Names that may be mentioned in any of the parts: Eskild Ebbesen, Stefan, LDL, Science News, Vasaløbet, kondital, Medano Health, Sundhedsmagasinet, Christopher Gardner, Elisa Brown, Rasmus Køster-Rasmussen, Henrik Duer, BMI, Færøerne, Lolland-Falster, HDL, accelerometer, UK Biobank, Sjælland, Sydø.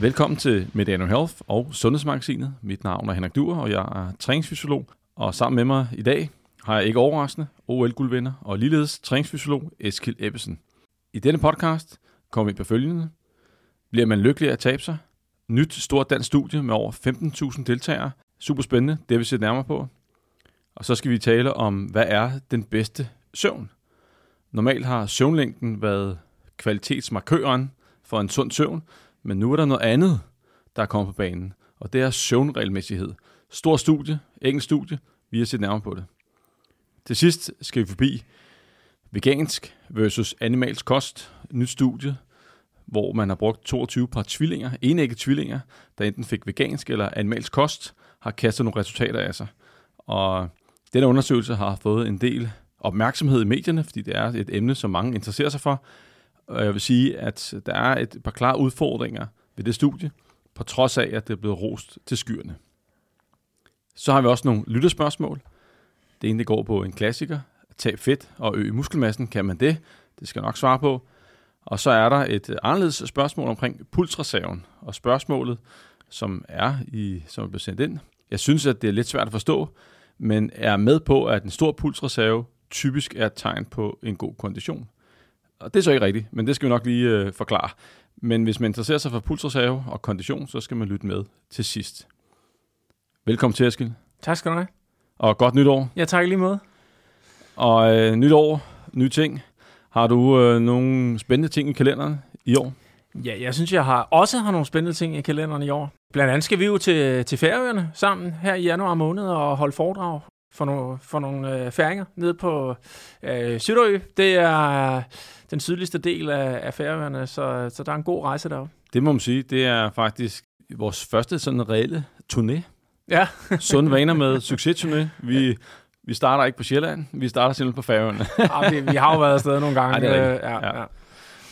Velkommen til Medano Health og Sundhedsmagasinet. Mit navn er Henrik Duer, og jeg er træningsfysiolog. Og sammen med mig i dag har jeg ikke overraskende OL-guldvinder og ligeledes træningsfysiolog Eskild Ebbesen. I denne podcast kommer vi på følgende. Bliver man lykkelig at tabe sig? Nyt stort dansk studie med over 15.000 deltagere. Super spændende, det har vi set nærmere på. Og så skal vi tale om, hvad er den bedste søvn? Normalt har søvnlængden været kvalitetsmarkøren for en sund søvn, men nu er der noget andet, der er kommet på banen, og det er søvnregelmæssighed. Stort studie, engelsk studie, vi har set nærmere på det. Til sidst skal vi forbi vegansk versus animalsk kost, nyt studie, hvor man har brugt 22 par tvillinger, enæggede tvillinger, der enten fik vegansk eller animalsk kost, har kastet nogle resultater af sig. Og denne undersøgelse har fået en del opmærksomhed i medierne, fordi det er et emne, som mange interesserer sig for. Og jeg vil sige, at der er et par klare udfordringer ved det studie, på trods af, at det er blevet rost til skyerne. Så har vi også nogle lytterspørgsmål. Det ene, det går på en klassiker. Tab fedt og øge muskelmassen. Kan man det? Det skal jeg nok svare på. Og så er der et anderledes spørgsmål omkring pulsreserven. Og spørgsmålet, som er blevet sendt ind. Jeg synes, at det er lidt svært at forstå, men er med på, at en stor pulsreserve typisk er et tegn på en god kondition. Og det er så ikke rigtigt, men det skal vi nok lige forklare. Men hvis man interesserer sig for pulsreserve og kondition, så skal man lytte med til sidst. Velkommen til, Eskild. Tak skal du have. Og godt nytår. Ja, tak lige måde. Og nytår, nye ting. Har du nogle spændende ting i kalenderen i år? Ja, jeg synes, jeg også har nogle spændende ting i kalenderen i år. Blandt andet skal vi jo til Færøerne sammen her i januar måned og holde foredrag for nogle færinger nede på Sydø. Det er den sydligste del af Færøerne, så der er en god rejse deroppe. Det må man sige, det er faktisk vores første sådan reelle turné. Ja. Sunde vaner med succesturné. Vi starter ikke på Sjælland, vi starter simpelthen på Færøerne. Vi har jo været afsted nogle gange. Ej, det er rigtigt.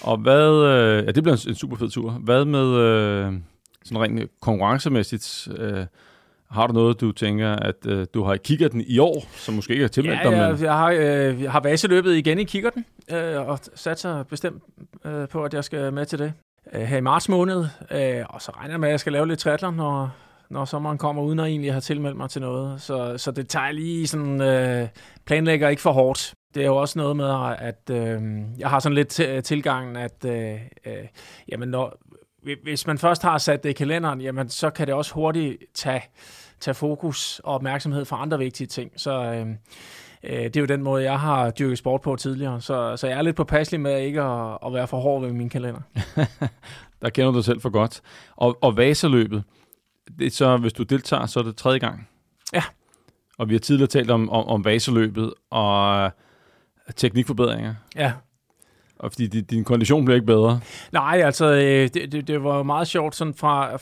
Ja. Og det bliver en super fed tur. Hvad med sådan rent konkurrencemæssigt? Har du noget, du tænker, at du har i kikkerten i år, som måske ikke har tilmeldt dig? Ja, jeg har Vasaløbet igen i kikkerten, og satser bestemt på, at jeg skal med til det her i marts måned. Og så regner jeg med, at jeg skal lave lidt triathlon, når sommeren kommer, uden at egentlig have tilmeldt mig til noget. Så det tager lige sådan, planlægger ikke for hårdt. Det er jo også noget med, at jeg har sådan lidt tilgangen, at hvis man først har sat det i kalenderen, jamen, så kan det også hurtigt tage fokus og opmærksomhed fra andre vigtige ting. Så det er jo den måde, jeg har dyrket sport på tidligere. Så jeg er lidt påpasselig med ikke at være for hård ved min kalender. Der kender du dig selv for godt. Og Vasaløbet, det er så, hvis du deltager, så er det 3. gang. Ja. Og vi har tidligere talt om Vasaløbet og teknikforbedringer. Ja. Og fordi din kondition blev ikke bedre? Nej, altså det var meget sjovt sådan fra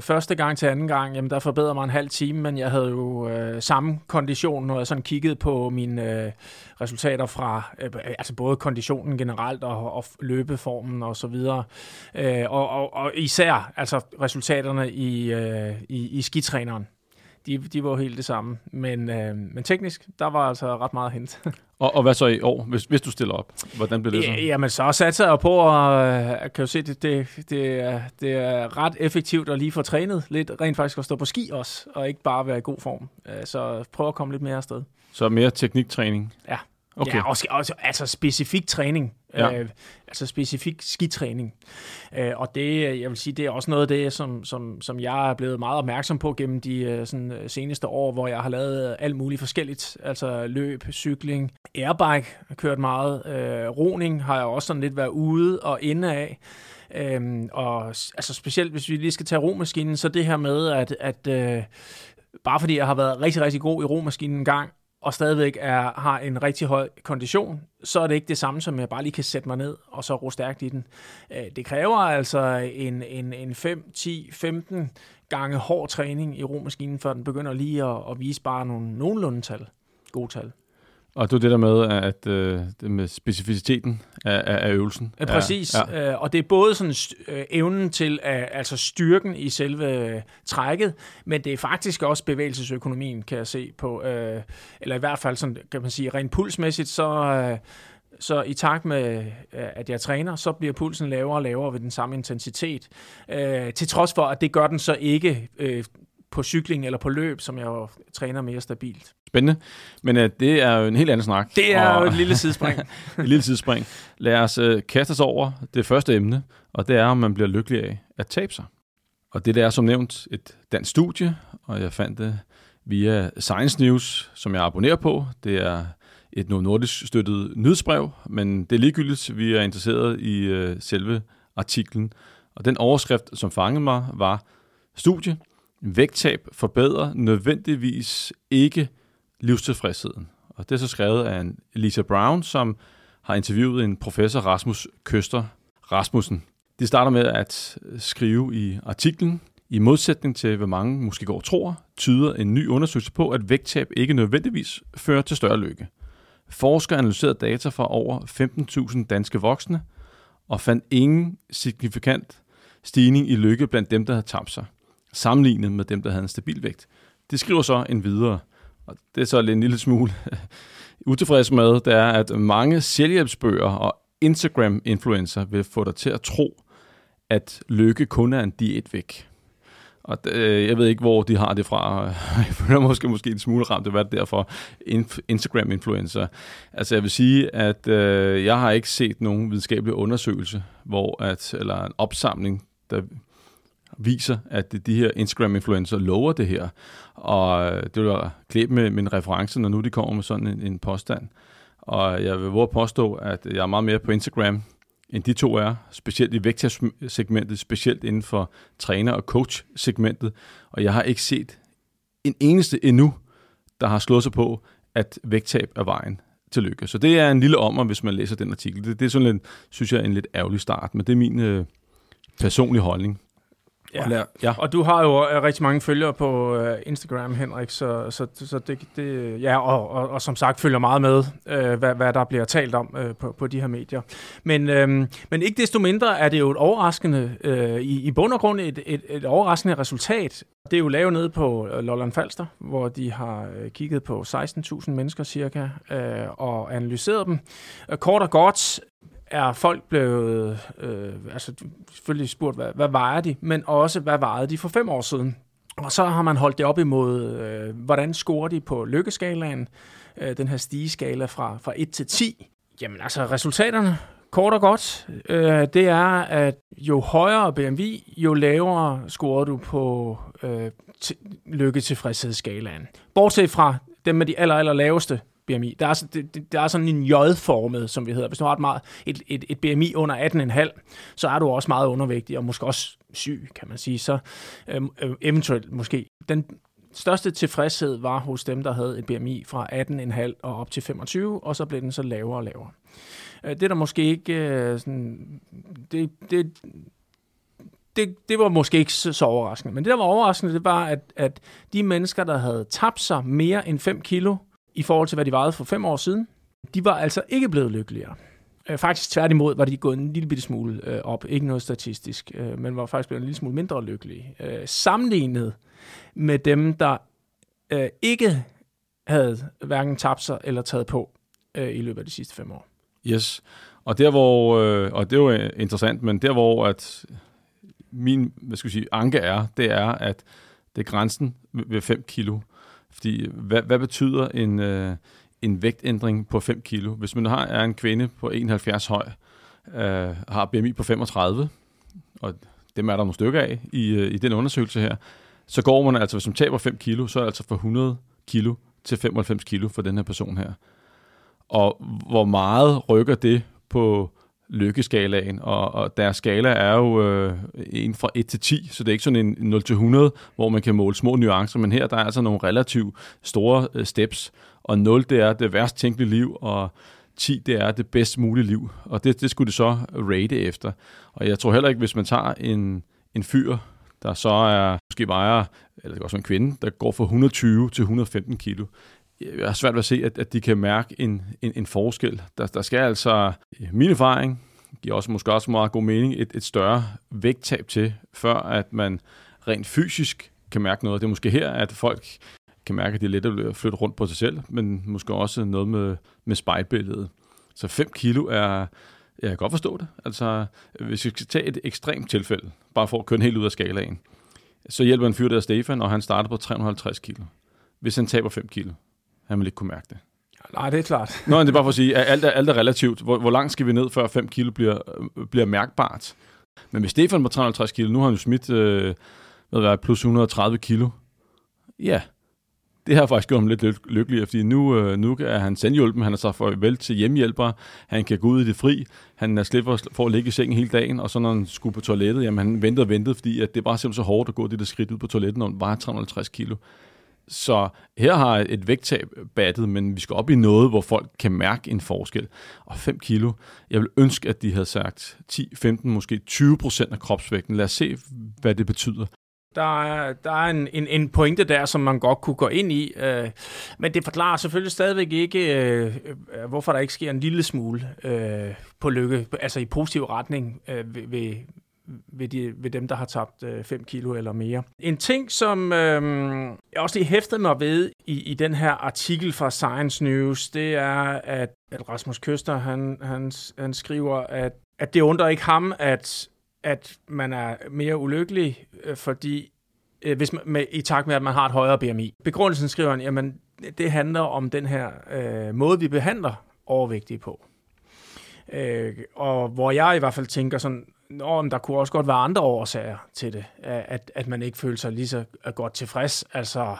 første gang til anden gang. Jamen der forbedrede mig en halv time, men jeg havde jo samme kondition, når jeg sådan kiggede på mine resultater fra altså både konditionen generelt og løbeformen og så videre. Og især altså resultaterne i skitræneren. De var helt det samme, men teknisk, der var altså ret meget hent. og hvad så i år, hvis du stiller op? Hvordan bliver det så? Jamen, så satser jeg på, og kan jo se, det er ret effektivt at lige få trænet lidt, rent faktisk at stå på ski også, og ikke bare være i god form. Så prøv at komme lidt mere afsted. Så mere tekniktræning? Ja. Okay. Ja, altså specifik træning, ja. Altså specifik skitræning. Og det, jeg vil sige, det er også noget af det, som jeg er blevet meget opmærksom på gennem de sådan, seneste år, hvor jeg har lavet alt muligt forskelligt. Altså løb, cykling, airbike har kørt meget, roning har jeg også sådan lidt været ude og inde af. Og altså specielt, hvis vi lige skal tage romaskinen, så det her med, at bare fordi jeg har været rigtig, rigtig god i romaskinen en gang, og stadigvæk har en rigtig høj kondition, så er det ikke det samme, som jeg bare lige kan sætte mig ned og så ro stærkt i den. Det kræver altså en 5, 10, 15 gange hård træning i romaskinen, før den begynder lige at vise bare nogle nogenlunde tal, gode tal. Og det der med, at det med specificiteten af øvelsen. Ja, præcis, ja. Og det er både sådan evnen til, altså styrken i selve trækket, men det er faktisk også bevægelsesøkonomien, kan jeg se på, eller i hvert fald sådan, kan man sige, rent pulsmæssigt, så Så i takt med, at jeg træner, så bliver pulsen lavere og lavere ved den samme intensitet. Til trods for, at det gør den så ikke på cykling eller på løb, som jeg træner mere stabilt. Spændende, men det er jo en helt anden snak. Det er jo et lille sidespring. Et lille sidespring. Lad os kaste os over det første emne, og det er, om man bliver lykkelig af at tabe sig. Og det der er som nævnt et dansk studie, og jeg fandt det via Science News, som jeg abonnerer på. Det er et nordisk støttet nyhedsbrev, men det er ligegyldigt, vi er interesseret i selve artiklen. Og den overskrift, som fangede mig, var: studie, vægttab forbedrer nødvendigvis ikke livstilfredsheden. Og det er så skrevet af en Elisa Brown, som har interviewet en professor, Rasmus Køster-Rasmussen. De starter med at skrive i artiklen: i modsætning til, hvad mange måske går og tror, tyder en ny undersøgelse på, at vægttab ikke nødvendigvis fører til større lykke. Forskere analyserede data fra over 15.000 danske voksne og fandt ingen signifikant stigning i lykke blandt dem, der havde tabt sig, sammenlignet med dem, der havde en stabil vægt. De skriver så en videre, og det er så en lille smule utilfreds med, det er, at mange selvhjælpsbøger og Instagram-influencer vil få dig til at tro, at lykke kun er en diæt væk. Og jeg ved ikke, hvor de har det fra. Jeg føler måske en smule ramt, det var derfor Instagram-influencer. Altså jeg vil sige, at jeg har ikke set nogen videnskabelig undersøgelse, eller en opsamling, der viser, at de her Instagram-influencer lover det her. Og det vil jeg klæbe med min reference, når nu de kommer med sådan en påstand. Og jeg vil våge påstå, at jeg er meget mere på Instagram, end de to er, specielt i vægttabssegmentet, specielt inden for træner- og coach-segmentet. Og jeg har ikke set en eneste endnu, der har slået sig på, at vægttab er vejen til lykke. Så det er en lille ommer, hvis man læser den artikel. Det er sådan lidt, synes jeg, en lidt ærgerlig start, men det er min personlige holdning. Ja. Ja. Og du har jo rigtig mange følgere på Instagram, Henrik, så det ja, og som sagt følger meget med, hvad der bliver talt om på de her medier. Men ikke desto mindre er det jo et overraskende, i bund og grund et overraskende resultat. Det er jo lavet nede på Lolland-Falster, hvor de har kigget på 16.000 mennesker cirka og analyseret dem. Kort og godt er folk blevet selvfølgelig spurgt, hvad vejer de, men også, hvad vejede de for 5 år siden? Og så har man holdt det op imod, hvordan scorer de på lykkeskalaen, den her stigeskala fra 1 til 10. Jamen altså, resultaterne, kort og godt, det er, at jo højere BMI, jo lavere scorer du på lykketilfredshedsskalaen. Bortset fra dem med de aller laveste BMI. Der er sådan en J-formet, som vi hedder. Hvis du har et BMI under 18,5, så er du også meget undervægtig, og måske også syg, kan man sige. Så eventuelt måske. Den største tilfredshed var hos dem, der havde et BMI fra 18,5 og op til 25, og så blev den så lavere og lavere. Det der måske ikke... sådan, det var måske ikke så overraskende, men det, der var overraskende, det var, at de mennesker, der havde tabt sig mere end 5 kilo, i forhold til, hvad de vejede for 5 år siden, de var altså ikke blevet lykkeligere. Faktisk tværtimod var de gået en lille bitte smule op, ikke noget statistisk, men var faktisk blevet en lille smule mindre lykkelige. Sammenlignet med dem, der ikke havde hverken tabt sig eller taget på i løbet af de sidste 5 år. Yes, og der hvor, og det er jo interessant, men der hvor at min, anke er, det er, at det er grænsen ved 5 kilo. Fordi, hvad betyder en vægtændring på 5 kilo? Hvis man er en kvinde på 71 høj, har BMI på 35, og dem er der nogle stykker af i den undersøgelse her, så går man altså, hvis man taber 5 kilo, så er det altså fra 100 kilo til 95 kilo for den her person her. Og hvor meget rykker det på lykkeskalaen? Og deres skala er jo en fra 1 til 10, så det er ikke sådan en 0 til 100, hvor man kan måle små nuancer, men her der er altså nogle relativt store steps, og 0 det er det værst tænkelige liv, og 10 det er det bedst mulige liv, og det skulle det så rate efter. Og jeg tror heller ikke, hvis man tager en fyr, der så er måske vejer, eller det er også en kvinde, der går fra 120 til 115 kilo, jeg har svært ved at se, at de kan mærke en forskel. Der skal altså, min erfaring, giver også måske også meget god mening, et større vægttab til, før at man rent fysisk kan mærke noget. Det er måske her, at folk kan mærke, at de er lettere at flytte rundt på sig selv, men måske også noget med spejlbilledet. Så 5 kilo er... Jeg kan godt forstå det. Altså, hvis vi skal tage et ekstremt tilfælde, bare for at køre helt ud af skalaen, så hjælper en fyr der Stefan, og han starter på 350 kilo. Hvis han taber 5 kilo, han vil ikke kunne mærke det. Nej, det er klart. Nå, det er bare for at sige, at alt er relativt. Hvor langt skal vi ned, før 5 kilo bliver mærkbart? Men hvis Stefan var 350 kilo, nu har han jo smidt plus 130 kilo. Ja, det har faktisk gjort ham lidt lykkelig, fordi nu er han sendhjulpen, han er så farvel til hjemmehjælpere, han kan gå ud i det fri, han slipper for at ligge i sengen hele dagen, og så når han skulle på toilettet, jamen han ventede, fordi at det var simpelthen så hårdt at gå det der skridt ud på toilettet, når han var 350 kilo. Så her har et vægttab battet, men vi skal op i noget, hvor folk kan mærke en forskel. Og 5 kilo, jeg vil ønske, at de havde sagt 10, 15, måske 20% af kropsvægten. Lad os se, hvad det betyder. Der er en pointe der, som man godt kunne gå ind i, men det forklarer selvfølgelig stadigvæk ikke, hvorfor der ikke sker en lille smule på lykke, altså i positiv retning ved dem, der har tabt 5 kilo eller mere. En ting, som jeg også lige hæftede mig ved i den her artikel fra Science News, det er, at Rasmus Køster, han skriver, at det undrer ikke ham, at man er mere ulykkelig, fordi hvis man, i takt med, at man har et højere BMI. Begrundelsen skriver han, jamen det handler om den her måde, vi behandler overvægtige på. Og hvor jeg i hvert fald tænker sådan, men der kunne også godt være andre årsager til det, at man ikke føler sig lige så godt tilfreds, altså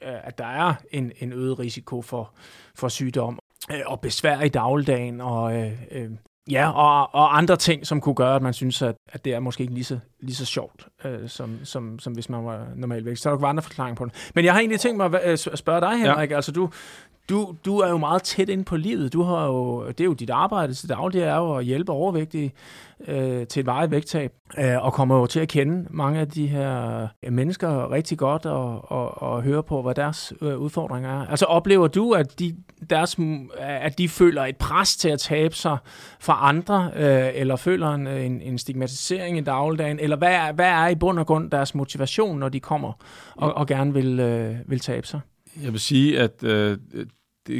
at der er en øget risiko for sygdom og besvær i dagligdagen og andre ting, som kunne gøre, at man synes, at det er måske ikke lige så sjovt, som hvis man var normalt vægt. Så er der jo andre forklaringer på det. Men jeg har egentlig tænkt mig at spørge dig, Henrik. Ja. Altså, du er jo meget tæt inde på livet. Det er jo dit arbejde til daglig, det er jo at hjælpe overvægtige til et varigt vægttab, og kommer jo til at kende mange af de her mennesker rigtig godt, og høre på, hvad deres udfordringer er. Altså, oplever du, at de føler et pres til at tabe sig fra andre, eller føler en stigmatisering i dagligdagen, eller hvad er i bund og grund deres motivation, når de kommer og gerne vil tabe sig? Jeg vil sige, at det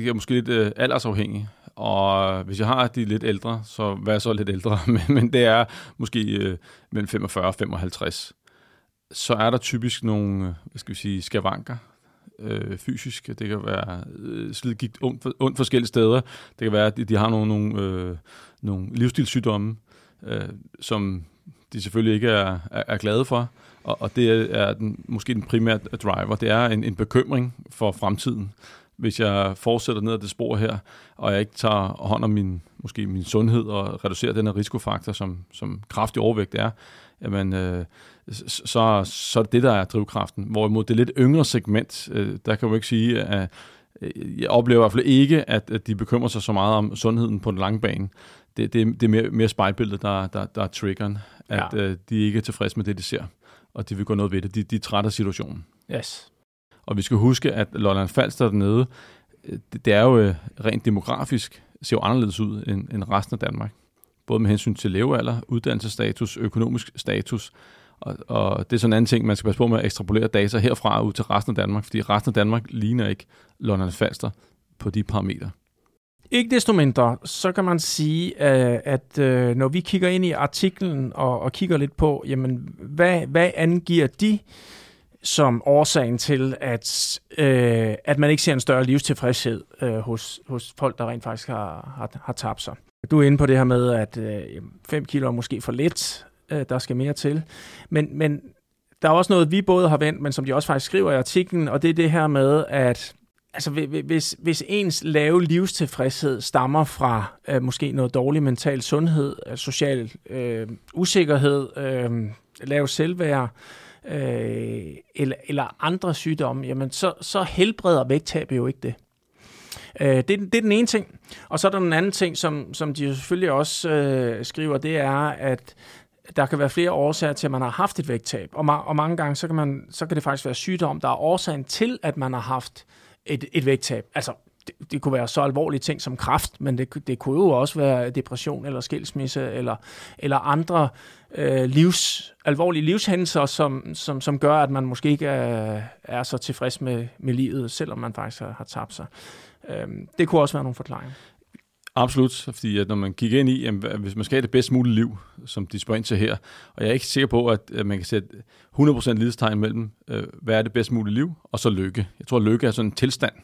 er måske lidt aldersafhængigt, og hvis jeg har de lidt ældre, så vær så lidt ældre, men det er måske mellem 45 og 55, så er der typisk nogle, hvad skal vi sige, skavanker fysisk. Det kan være slidgigt ondt forskellige steder. Det kan være, at de har nogle livsstilssygdomme, som de selvfølgelig ikke er glade for, og det er måske den primære driver. Det er en bekymring for fremtiden. Hvis jeg fortsætter ned ad det spor her, og jeg ikke tager hånd om min sundhed og reducerer den her risikofaktor, som kraftig overvægt er, jamen, så er det, der er drivkraften. Hvorimod det lidt yngre segment, der kan jeg jo ikke sige, at jeg oplever i hvert fald ikke, at de bekymrer sig så meget om sundheden på den lange bane. Det er mere spejlbilledet, der er triggeren, at de ikke er tilfredse med det, de ser, og de vil gå noget ved det. De er trætte af situationen. Yes. Og vi skal huske, at Lolland-Falster dernede, det er jo rent demografisk, ser jo anderledes ud end resten af Danmark. Både med hensyn til levealder, uddannelsesstatus, økonomisk status, og det er sådan en anden ting, man skal passe på med at ekstrapolere data herfra ud til resten af Danmark, fordi resten af Danmark ligner ikke Lolland-Falster på de parametre. Ikke desto mindre, så kan man sige, at når vi kigger ind i artiklen og kigger lidt på, jamen, hvad angiver de som årsagen til, at man ikke ser en større livstilfredshed hos folk, der rent faktisk har tabt sig. Du er inde på det her med, at 5 kilo er måske for lidt, der skal mere til, men der er også noget, vi både har vendt, men som de også faktisk skriver i artiklen, og det er det her med, at altså, hvis ens lave livstilfredshed stammer fra måske noget dårlig mental sundhed, social usikkerhed, lav selvværd eller andre sygdomme, jamen så helbreder vægttab jo ikke det. Det er den ene ting. Og så er der den anden ting, som de selvfølgelig også skriver, det er, at der kan være flere årsager til, at man har haft et vægttab. Og mange gange, så kan det faktisk være sygdom, der er årsagen til, at man har haft et vægttab. Altså, det kunne være så alvorlige ting som kræft, men det kunne jo også være depression eller skilsmisse eller andre alvorlige livshændelser, som gør, at man måske ikke er så tilfreds med livet, selvom man faktisk har tabt sig. Det kunne også være nogle forklaringer. Absolut, fordi at når man kigger ind i, at hvis man skal have det bedst mulige liv, som de spørger ind til her, og jeg er ikke sikker på, at man kan sætte 100% lidestegn mellem, hvad er det bedst mulige liv, og så lykke. Jeg tror, at lykke er sådan en tilstand,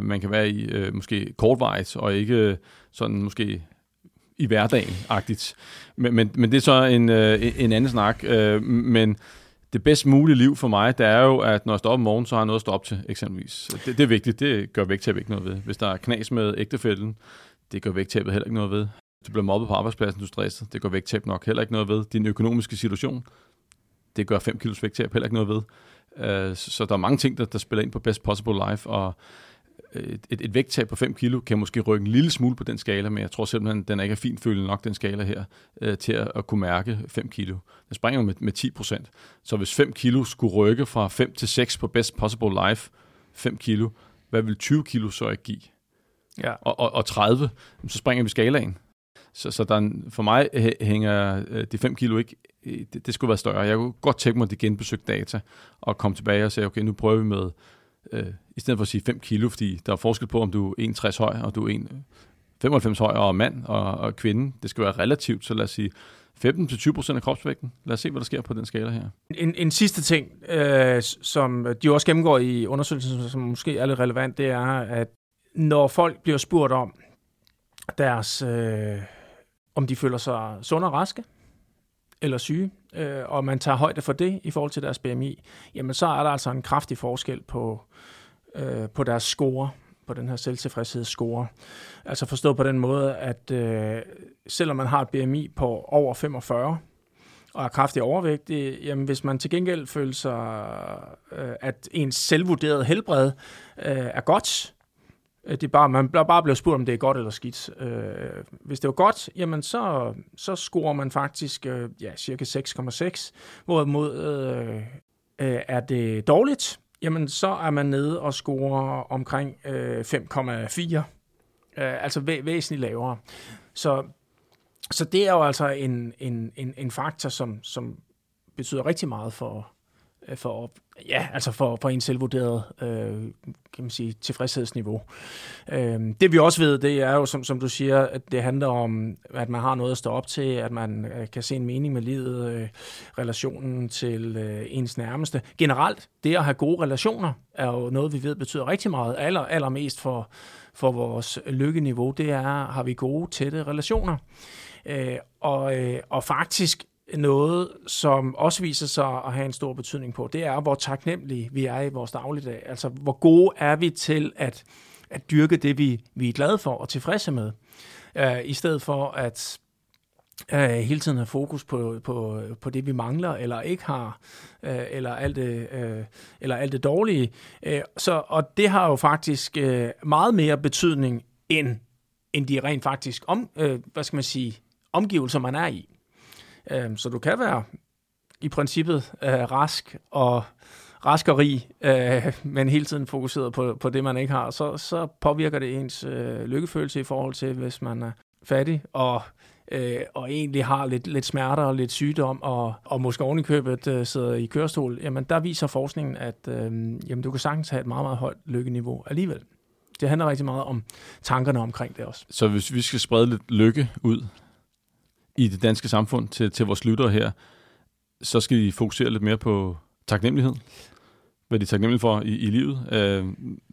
man kan være i måske kortvarigt, og ikke sådan måske i hverdagen-agtigt. Men det er så en anden snak, men det bedst mulige liv for mig, det er jo, at når jeg står op om morgenen, så har jeg noget at stå op til, eksempelvis. Det er vigtigt, det gør væk til at vække noget ved. Hvis der er knas med ægtefælden, det gør vægttabet heller ikke noget ved. Du bliver mobbet på arbejdspladsen, du stresser, det gør vægttab nok heller ikke noget ved. Din økonomiske situation, det gør 5 kilos vægttab heller ikke noget ved. Så der er mange ting, der spiller ind på best possible life, og et vægttab på 5 kilo kan måske rykke en lille smule på den skala, men jeg tror simpelthen, den ikke er finfølende nok, den skala her, til at kunne mærke 5 kilo. Den springer jo med 10%. Så hvis 5 kilo skulle rykke fra 5 til 6 på best possible life, 5 kilo, hvad vil 20 kilo så ikke give? Ja. Og 30, så springer vi skalaen. Så der, for mig hænger de 5 kilo ikke, det skulle være større. Jeg kunne godt tænke mig, det genbesøgte data, og komme tilbage og sige, okay, nu prøver vi med, i stedet for at sige 5 kilo, fordi der er forskel på, om du er 1,60 høj, og du er 1,95 høj, og mand og kvinde. Det skal være relativt, så lad os sige 15-20% af kropsvægten. Lad os se, hvad der sker på den skala her. En sidste ting, som de også gennemgår i undersøgelsen, som måske er lidt relevant, det er, at når folk bliver spurgt om deres, om de føler sig sunde og raske eller syge, og man tager højde for det i forhold til deres BMI, jamen så er der altså en kraftig forskel på deres score, på den her selvtilfredshedsscore. Altså forstået på den måde, at selvom man har et BMI på over 45 og er kraftig overvægtig, jamen hvis man til gengæld føler sig, at ens selvvurderede helbred er godt, man bare bliver spurgt, om det er godt eller skidt. Hvis det var godt, jamen så scorer man faktisk cirka 6,6. Hvorimod er det dårligt, jamen så er man nede og scorer omkring 5,4. Altså væsentligt lavere. Så det er jo altså en faktor, som betyder rigtig meget for en selvvurderet kan man sige, tilfredshedsniveau. Det vi også ved, det er jo, som du siger, at det handler om, at man har noget at stå op til, at man kan se en mening med livet, relationen til ens nærmeste. Generelt, det at have gode relationer, er jo noget, vi ved betyder rigtig meget. Allermest for vores lykkeniveau, det er, har vi gode, tætte relationer. Og faktisk noget, som også viser sig at have en stor betydning på, det er, hvor taknemmelige vi er i vores dagligdag. Altså, hvor gode er vi til at dyrke det, vi er glade for og tilfredse med, i stedet for at hele tiden have fokus på det, vi mangler eller ikke har, eller alt det dårlige. Og det har jo faktisk meget mere betydning, end de rent faktisk omgivelser, man er i. Så du kan være i princippet rask og rig, men hele tiden fokuseret på det, man ikke har. Så påvirker det ens lykkefølelse i forhold til, hvis man er fattig og egentlig har lidt smerter og lidt sygdom, og måske ovenikøbet sidder i kørestol. Jamen, der viser forskningen, at du kan sagtens have et meget, meget højt lykkeniveau alligevel. Det handler rigtig meget om tankerne omkring det også. Så hvis vi skal sprede lidt lykke ud i det danske samfund til vores lyttere her, så skal de fokusere lidt mere på taknemmelighed. Hvad de er taknemmelige for i livet.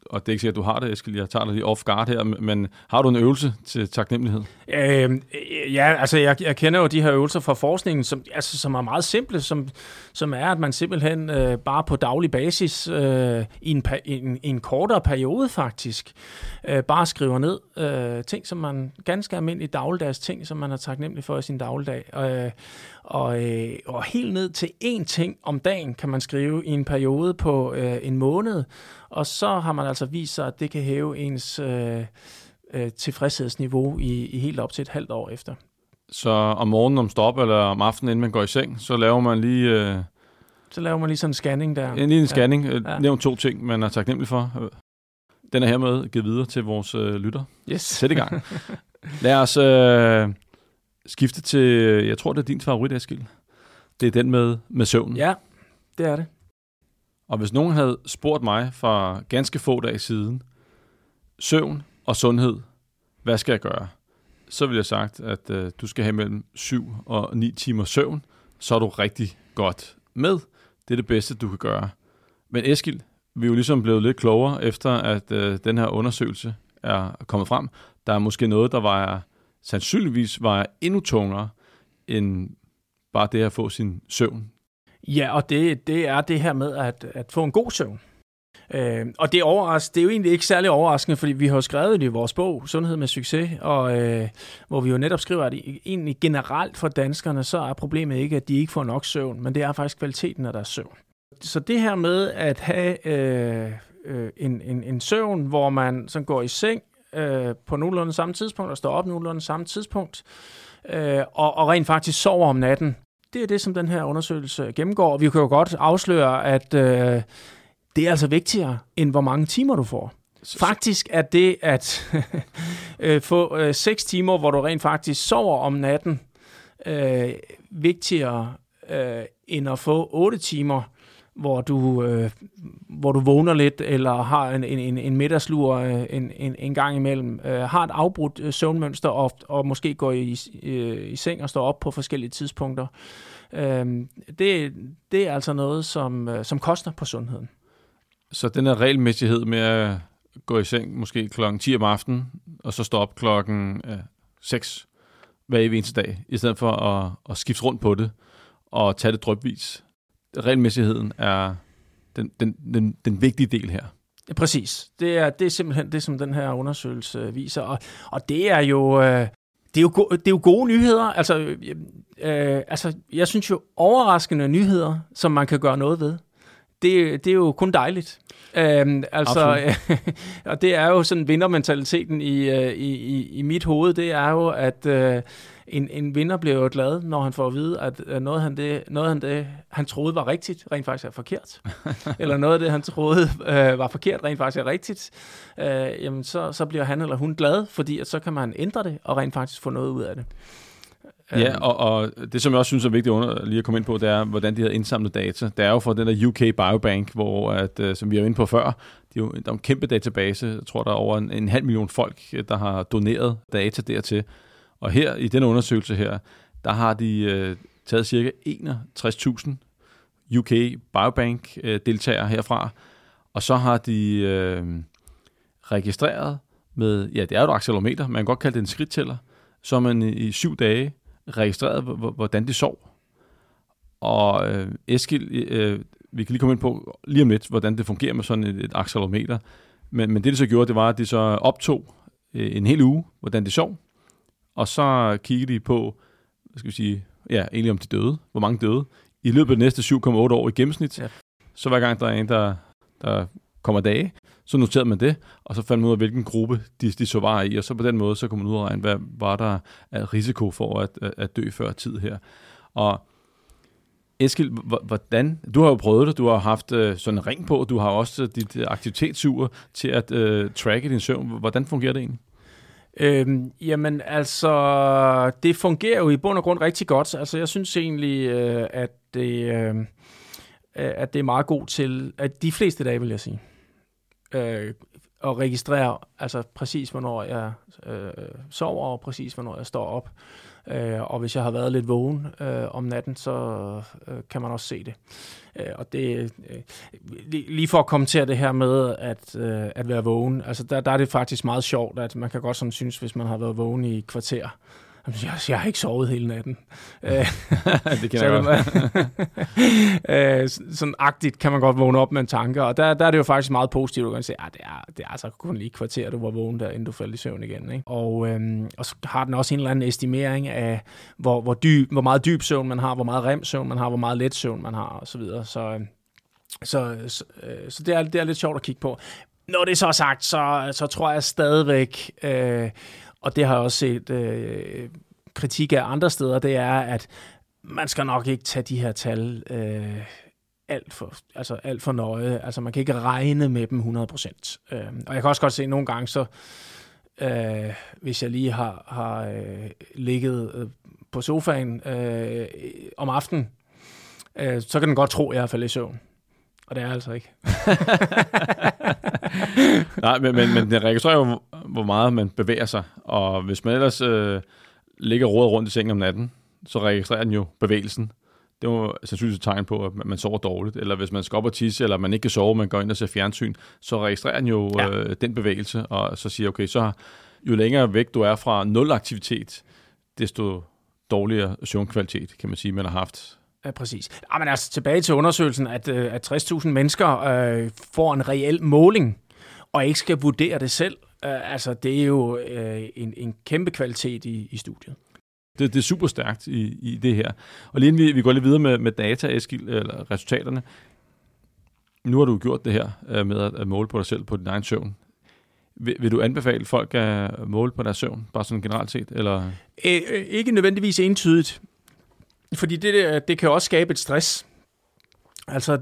Og det er ikke sikkert, at du har det, Eskild. Jeg tager dig lige off guard her, men har du en øvelse til taknemmelighed? Jeg kender jo de her øvelser fra forskningen, som er meget simple, som er, at man simpelthen bare på daglig basis i en kortere periode faktisk, bare skriver ned ting, som man ganske almindelige dagligdags ting, som man er taknemmelig for i sin dagligdag. Og helt ned til én ting om dagen kan man skrive i en periode på en måned, og så har man altså vist sig, at det kan hæve ens tilfredshedsniveau i helt op til et halvt år efter. Så om morgenen, om stop, eller om aftenen, inden man går i seng, så laver man lige sådan en scanning der. Lige en scanning. Ja. Nævn 2 ting, man er taknemmelig for. Den er hermed givet videre til vores lytter. Yes. Sæt i gang. Lad os skifte til, jeg tror, det er din favorit, Eskild. Det er den med søvnen. Ja, det er det. Og hvis nogen havde spurgt mig for ganske få dage siden, søvn og sundhed, hvad skal jeg gøre? så vil jeg sagt, at du skal have mellem 7 og 9 timer søvn, så er du rigtig godt med. Det er det bedste, du kan gøre. Men Eskild, vi er jo ligesom blevet lidt klogere, efter at den her undersøgelse er kommet frem. Der er måske noget, der sandsynligvis vejer endnu tungere, end bare det at få sin søvn. Ja, og det er det her med at få en god søvn. Og det er jo egentlig ikke særlig overraskende, fordi vi har skrevet det i vores bog, Sundhed med succes, og hvor vi jo netop skriver, at egentlig generelt for danskerne, så er problemet ikke, at de ikke får nok søvn, men det er faktisk kvaliteten af deres søvn. Så det her med at have en søvn, hvor man sådan går i seng på nogenlunde samme tidspunkt, og står op nogenlunde samme tidspunkt, og rent faktisk sover om natten, det er det, som den her undersøgelse gennemgår. Vi kan jo godt afsløre, at det er altså vigtigere, end hvor mange timer du får. Faktisk er det at få 6 timer, hvor du rent faktisk sover om natten, vigtigere end at få 8 timer, hvor du vågner lidt, eller har en middagslur en gang imellem, har et afbrudt søvnmønster, og måske går i seng og står op på forskellige tidspunkter. Det er altså noget, som koster på sundheden. Så den her regelmæssighed med at gå i seng måske klokken 10 om aftenen, og så stå op klokken 6 hver eneste dag, i stedet for at skifte rundt på det og tage det drypvis. Regelmæssigheden er den vigtige del her. Ja, præcis. Det er simpelthen det, som den her undersøgelse viser. Og det er jo... Det er jo gode nyheder. Altså, jeg synes jo, overraskende nyheder, som man kan gøre noget ved, det er jo kun dejligt. Og det er jo sådan vindermentaliteten i mit hoved, det er jo, at en vinder bliver jo glad, når han får at vide, at noget han troede var rigtigt, rent faktisk er forkert. Eller noget af det, han troede var forkert, rent faktisk er rigtigt. Jamen, så bliver han eller hun glad, fordi at så kan man ændre det, og rent faktisk få noget ud af det. Ja, og det, som jeg også synes er vigtigt lige at komme ind på, det er, hvordan de havde indsamlet data. Det er jo fra den der UK Biobank, hvor, som vi er inde på før, der er en kæmpe database. Jeg tror, der er over en 500.000 folk, der har doneret data dertil. Og her, i denne undersøgelse her, der har de taget cirka 61.000 UK Biobank-deltagere herfra. Og så har de registreret med, ja, det er jo et accelerometer, man kan godt kalde det en skridttæller, så man i 7 dage registreret, hvordan de sov. Og Eskild, vi kan lige komme ind på lige om lidt, hvordan det fungerer med sådan et accelerometer. Men det så gjorde, det var, at de så optog en hel uge, hvordan de sov. Og så kiggede de på, egentlig om de døde, hvor mange døde. I løbet af de næste 7,8 år i gennemsnit, ja. Så hver gang der er en, der kommer dage, så noterede man det, og så fandt man ud af, hvilken gruppe de så var i, og så på den måde, så kunne man udregne, hvad var der af risiko for at dø før tid her. Og Eskild, hvordan, du har jo prøvet det, du har haft sådan en ring på, du har også dit aktivitetsur til at tracke din søvn. Hvordan fungerer det egentlig? Jamen altså, det fungerer jo i bund og grund rigtig godt. Altså jeg synes egentlig, at det er meget godt til, at de fleste dage, vil jeg sige, og registrere altså præcis, hvornår jeg sover, og præcis, hvornår jeg står op. Og hvis jeg har været lidt vågen om natten, så kan man også se det. Og det lige for at kommentere det her med at være vågen, altså der er det faktisk meget sjovt, at man kan godt sådan synes, hvis man har været vågen i kvarter, jeg har ikke sovet hele natten. Det kan jeg godt. Sådan agtigt kan man godt vågne op med en tanke, og der er det jo faktisk meget positivt, at man kan sige, at det er altså kun lige et kvarter, du var vågen der, inden du faldt i søvn igen. Ikke? Og så har den også en eller anden estimering af, hvor meget dyb søvn man har, hvor meget REM-søvn man har, hvor meget let søvn man har, osv. Så det er lidt sjovt at kigge på. Når det så er sagt, så tror jeg stadigvæk... og det har jeg også set kritik af andre steder, det er, at man skal nok ikke tage de her tal alt for nøje. Altså, man kan ikke regne med dem 100%. Og jeg kan også godt se, nogle gange, så hvis jeg lige har ligget på sofaen om aftenen, så kan den godt tro, at jeg er faldet i søvn. Og det er altså ikke. Nej, men den registrerer jo, hvor meget man bevæger sig. Og hvis man ellers ligger rodet rundt i sengen om natten, så registrerer den jo bevægelsen. Det er jo sandsynligvis et tegn på, at man sover dårligt. Eller hvis man skal op og tisse, eller man ikke kan sove, man går ind og ser fjernsyn, så registrerer den jo den bevægelse, og så siger, okay, så jo længere væk du er fra nul aktivitet, desto dårligere søvnkvalitet, kan man sige, man har haft. Ja, præcis. Men altså tilbage til undersøgelsen, at 60.000 mennesker får en reel måling, og ikke skal vurdere det selv. Altså, det er jo en kæmpe kvalitet i studiet. Det er super stærkt i det her. Og lige inden vi går lidt videre med data, Eskild, eller resultaterne. Nu har du gjort det her med at måle på dig selv på din egen søvn. Vil du anbefale folk at måle på deres søvn, bare sådan generelt set? Eller? Ikke nødvendigvis entydigt. Fordi det kan også skabe et stress. Altså,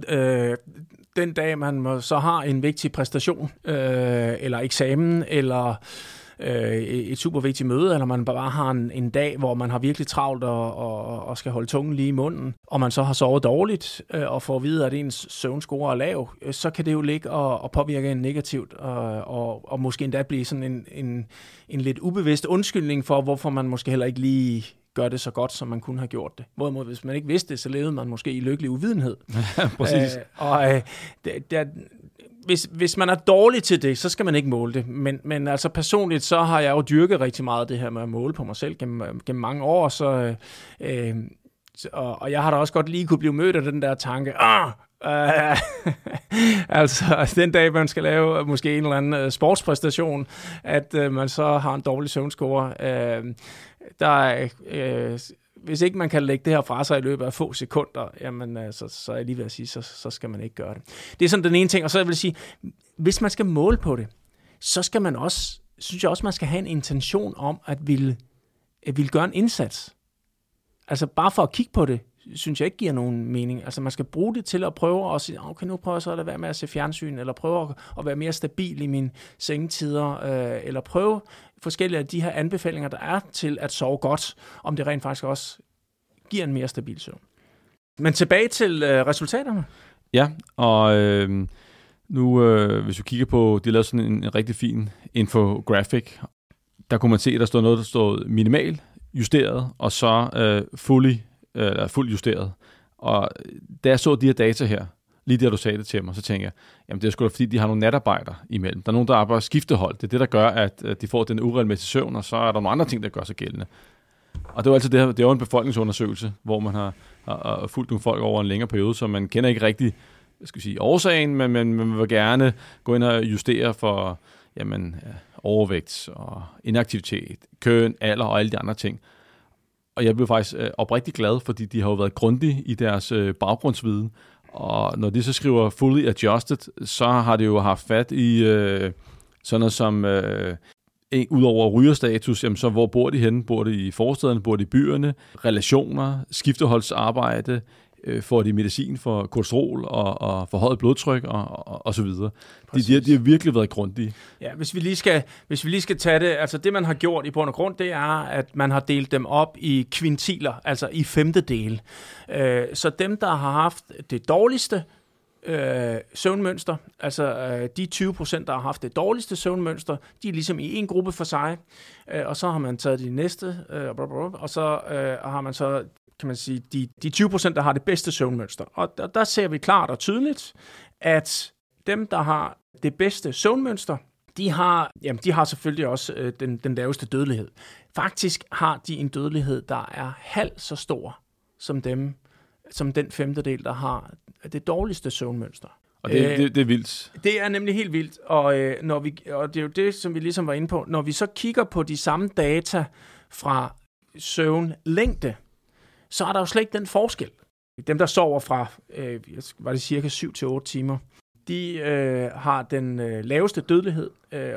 den dag man så har en vigtig præstation, eller eksamen, eller et super vigtigt møde, eller man bare har en dag, hvor man har virkelig travlt og skal holde tungen lige i munden, og man så har sovet dårligt, og får at vide, at ens søvnscore er lav, så kan det jo ligge og påvirke en negativt, og måske endda blive sådan en lidt ubevidst undskyldning for, hvorfor man måske heller ikke lige gør det så godt, som man kunne have gjort det. Hvorimod, hvis man ikke vidste det, så levede man måske i lykkelig uvidenhed. Ja, præcis. Hvis man er dårlig til det, så skal man ikke måle det. Men altså personligt, så har jeg jo dyrket rigtig meget det her med at måle på mig selv gennem mange år, så, og jeg har da også godt lige kunne blive mødt af den der tanke, altså den dag, man skal lave måske en eller anden sportspræstation, at man så har en dårlig søvnscore. Hvis ikke man kan lægge det her fra sig i løbet af få sekunder, jamen, så er jeg lige ved at sige, så skal man ikke gøre det. Det er sådan den ene ting, og så vil jeg sige, hvis man skal måle på det, så skal man også, synes jeg også, man skal have en intention om at ville gøre en indsats. Altså bare for at kigge på det, synes jeg ikke giver nogen mening. Altså man skal bruge det til at prøve at sige, okay, nu prøver jeg så at lade være med at se fjernsyn, eller prøve at være mere stabil i mine sengetider, eller prøve forskellige af de her anbefalinger, der er til at sove godt, om det rent faktisk også giver en mere stabil søvn. Men tilbage til resultaterne. Ja, og nu hvis vi kigger på, de lavede sådan en rigtig fin infografik, der kunne man se, at der stod noget, der stod minimal, justeret, og så fuldt justeret. Og da jeg så de her data her, lige der du sagde det til mig, så tænker jeg, jamen det er sgu da fordi, de har nogle natarbejder imellem. Der er nogen, der arbejder skiftehold. Det er det, der gør, at de får den uregelmæssige søvn, og så er der nogle andre ting, der gør sig gældende. Og det er jo altid det her, det er jo en befolkningsundersøgelse, hvor man har fulgt nogle folk over en længere periode, så man kender ikke rigtig, skal sige, årsagen, men man vil gerne gå ind og justere for overvægt og inaktivitet, køn, alder og alle de andre ting. Og jeg blev faktisk oprigtig glad, fordi de har jo været grundige i deres baggrundsviden. Og når de så skriver fully adjusted, så har det jo haft fat i sådan noget som, udover rygerstatus, jamen så hvor bor de henne? Bor de i forstederne? Bor de i byerne? Relationer? Skifteholdsarbejde? Får de medicin for kolesterol og forhøjet blodtryk og så videre. De har virkelig været grundige. Ja, hvis vi lige skal tage det, altså det man har gjort i bund og grund, det er, at man har delt dem op i kvintiler, altså i femtedele. Så dem, der har haft det dårligste søvnmønster, altså de 20%, der har haft det dårligste søvnmønster, de er ligesom i en gruppe for sig, og så har man taget de næste, og så har man så kan man sige, de 20%, der har det bedste søvnmønster. Og der ser vi klart og tydeligt, at dem, der har det bedste søvnmønster, de har selvfølgelig også den laveste dødelighed. Faktisk har de en dødelighed, der er halvt så stor som den femtedel, der har det dårligste søvnmønster. Og det er vildt. Det er nemlig helt vildt, og det er jo det, som vi ligesom var inde på. Når vi så kigger på de samme data fra søvnlængde, så er der jo slet ikke den forskel. Dem, der sover fra cirka 7-8 timer, de har den laveste dødelighed,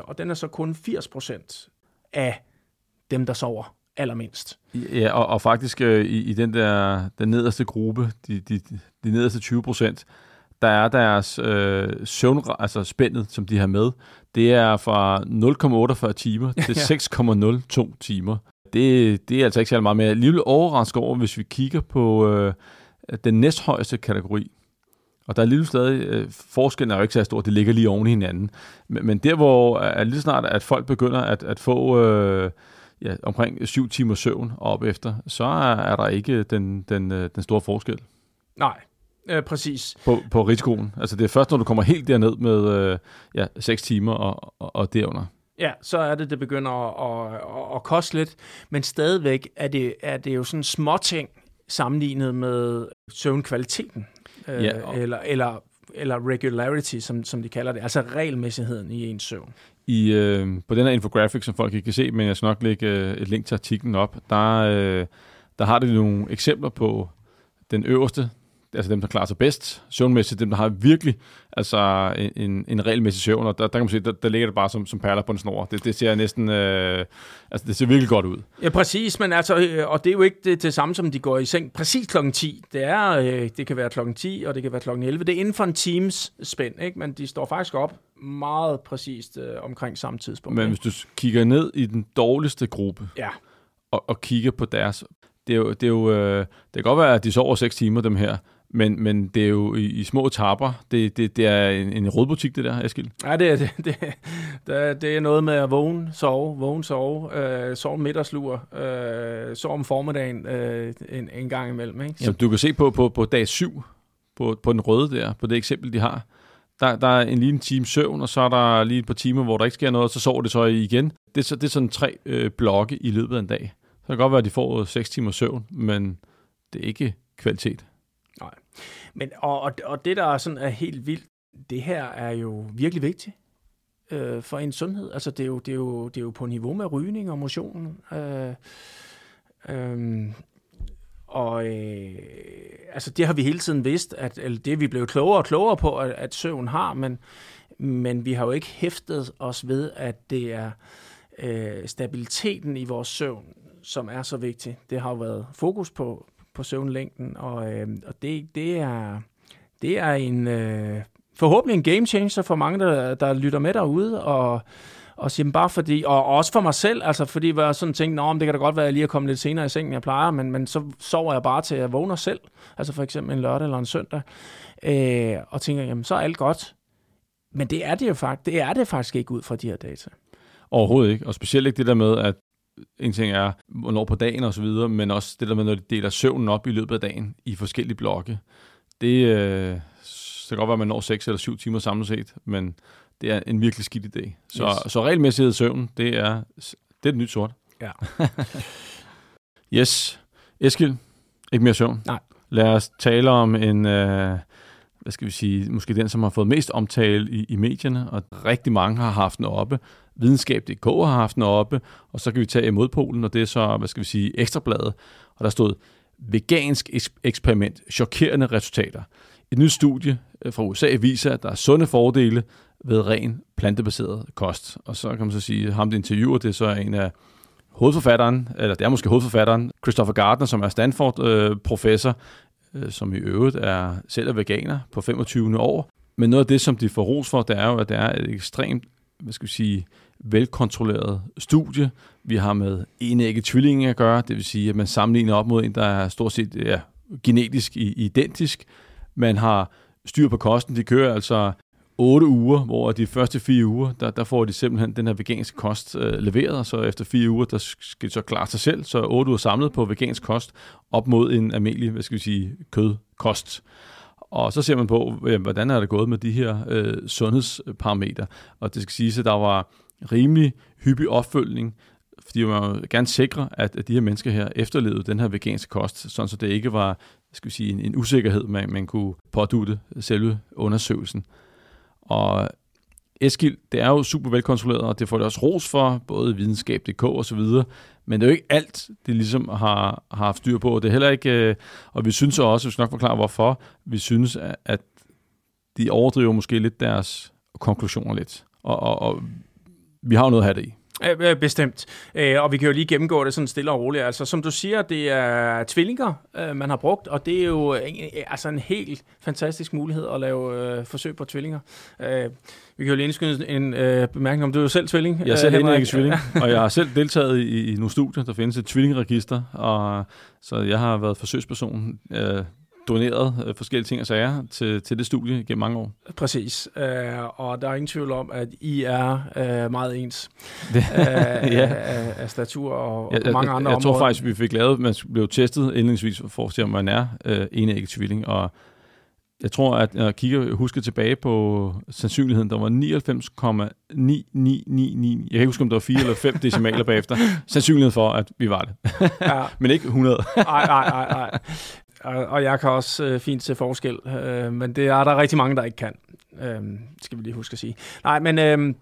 og den er så kun 80% af dem, der sover allermindst. Ja, og faktisk i den nederste gruppe, de nederste 20%, der er deres søvn, altså spændet, som de har med, det er fra 0,48 timer til 6,02 timer. Det er altså ikke særlig meget mere. Jeg er lige overrasket over, hvis vi kigger på den næsthøjeste kategori, Og der er lige stadig, forskellen er jo ikke så stor, det ligger lige oven i hinanden. Men der, hvor er lige snart, at folk begynder at få omkring 7 timers søvn op efter, så er der ikke den store forskel. Nej, præcis. På risikoen. Altså det er først, når du kommer helt derned med 6 timer og derunder. Ja, så er det begynder at koste lidt, men stadigvæk er det jo sådan småting sammenlignet med søvnkvaliteten. Ja, eller regularity, som de kalder det, altså regelmæssigheden i ens søvn. På den her infografik, som folk ikke kan se, men jeg skal nok lægge et link til artiklen op, der har det nogle eksempler på den øverste, altså dem, der klarer sig bedst søvnmæssigt, dem, der har virkelig altså en regelmæssig søvn, og der kan man se, der ligger det bare som perler på en snor. Det ser næsten, altså det ser virkelig godt ud. Ja, præcis, men altså, og det er jo ikke det samme, som de går i seng præcis klokken 10. Det kan være klokken 10, og det kan være klokken 11. Det er inden for en times spænd, ikke? Men de står faktisk op meget præcist omkring samme tidspunkt. Men hvis du kigger ned i den dårligste gruppe, ja, og kigger på deres, det kan godt være, at de sover 6 timer, dem her, men det er jo i små etapper. Det er en rødbutik, det der, Eskild. Nej, det er noget med at vågne, sove, sove middagslur, sove om formiddagen en gang imellem. Ikke? Så. Jamen, du kan se på dag 7, på den røde der, på det eksempel, de har. Der er en lille time søvn, og så er der lige et par timer, hvor der ikke sker noget, og så sover det så igen. Det er sådan 3 blokke i løbet af en dag. Så kan det godt være, at de får 6 timer søvn, men det er ikke kvalitet. Nej, men og det, der sådan er helt vildt, det her er jo virkelig vigtigt for ens sundhed. Altså, det er jo på niveau med rygning og motionen. Altså, det har vi hele tiden vidst, at vi blev klogere og klogere på, at søvn har, men vi har jo ikke hæftet os ved, at det er stabiliteten i vores søvn, som er så vigtig. Det har jo været fokus på søvnlængden, og det er en forhåbentlig en game changer for mange, der lytter med derude, og siger bare fordi, og også for mig selv, altså fordi jeg sådan tænkte, nå, men det kan da godt være, at jeg lige er kommet lidt senere i sengen, jeg plejer, men så sover jeg bare til, at jeg vågner selv, altså for eksempel en lørdag eller en søndag, og tænker, jamen så er alt godt. Men det er det faktisk ikke ud fra de her data. Overhovedet ikke, og specielt ikke det der med, at en ting er, hvornår på dagen og så videre, men også det der med, når de deler søvnen op i løbet af dagen i forskellige blokke. Det kan godt være, at man når 6 eller 7 timer samlet set, men det er en virkelig skidt idé. Så, yes. Så regelmæssighed i søvn, det er det nyt sort. Ja. Yes. Eskild, ikke mere søvn. Nej. Lad os tale om en, hvad skal vi sige, måske den, som har fået mest omtale i medierne, og rigtig mange har haft den oppe. Videnskab.dk har haft den oppe, og så kan vi tage modpolen, og det er så, hvad skal vi sige, Ekstrabladet, og der stod vegansk eksperiment, chokerende resultater. Et nyt studie fra USA viser, at der er sunde fordele ved ren plantebaseret kost. Og så kan man så sige, ham det interviewer, det er så en af hovedforfatteren, eller det er måske hovedforfatteren, Christopher Gardner, som er Stanford-professor, som i øvrigt er selv er veganer på 25. år. Men noget af det, som de får ros for, det er jo, at det er et ekstremt, hvad skal vi sige, velkontrolleret studie. Vi har med enægget tvillinger at gøre, det vil sige, at man sammenligner op mod en, der er stort set genetisk identisk. Man har styr på kosten. De kører altså 8 uger, hvor de første 4 uger, der får de simpelthen den her veganske kost leveret, og så efter 4 uger, der skal de så klare sig selv, så 8 uger samlet på vegansk kost, op mod en almindelig, hvad skal vi sige, kødkost. Og så ser man på, hvordan er det gået med de her sundhedsparametre. Og det skal siges, at der var rimelig hyppig opfølgning, fordi man jo gerne sikre, at de her mennesker her efterlevede den her veganske kost, sådan så det ikke var, skal vi sige, en usikkerhed, man kunne pådutte selve undersøgelsen. Og Eskild, det er jo super velkontrolleret, og det får det også ros for, både videnskab.dk og så videre, men det er jo ikke alt, det ligesom har haft styr på, og det er heller ikke, og vi synes også, vi skal nok forklare hvorfor, vi synes, at de overdriver måske lidt deres konklusioner lidt, og vi har jo noget at have det i. Bestemt. Og vi kan jo lige gennemgå det sådan stille og roligt. Altså, som du siger, det er tvillinger, man har brugt, og det er jo altså en helt fantastisk mulighed at lave forsøg på tvillinger. Vi kan jo lige indskyde en bemærkning om, du er jo selv tvilling. Jeg er selv enægget tvilling, og jeg har selv deltaget i nogle studier, der findes et tvillingregister, og så jeg har været forsøgsperson doneret forskellige ting og sager til det studie gennem mange år. Præcis, og der er ingen tvivl om, at I er meget ens af statur og ja, mange andre områder. Jeg tror faktisk, vi fik lavet, man blev testet indledningsvis for at se, om man er enægget tvilling, og jeg tror, at når jeg husker tilbage på sandsynligheden, der var 99,9999. Jeg kan ikke huske, om der var 4 eller 5 decimaler bagefter. Sandsynligheden for, at vi var det. Ja. Men ikke 100. Nej. Og jeg kan også fint se forskel, men det er der rigtig mange, der ikke kan. Skal vi lige huske at sige. Nej, men...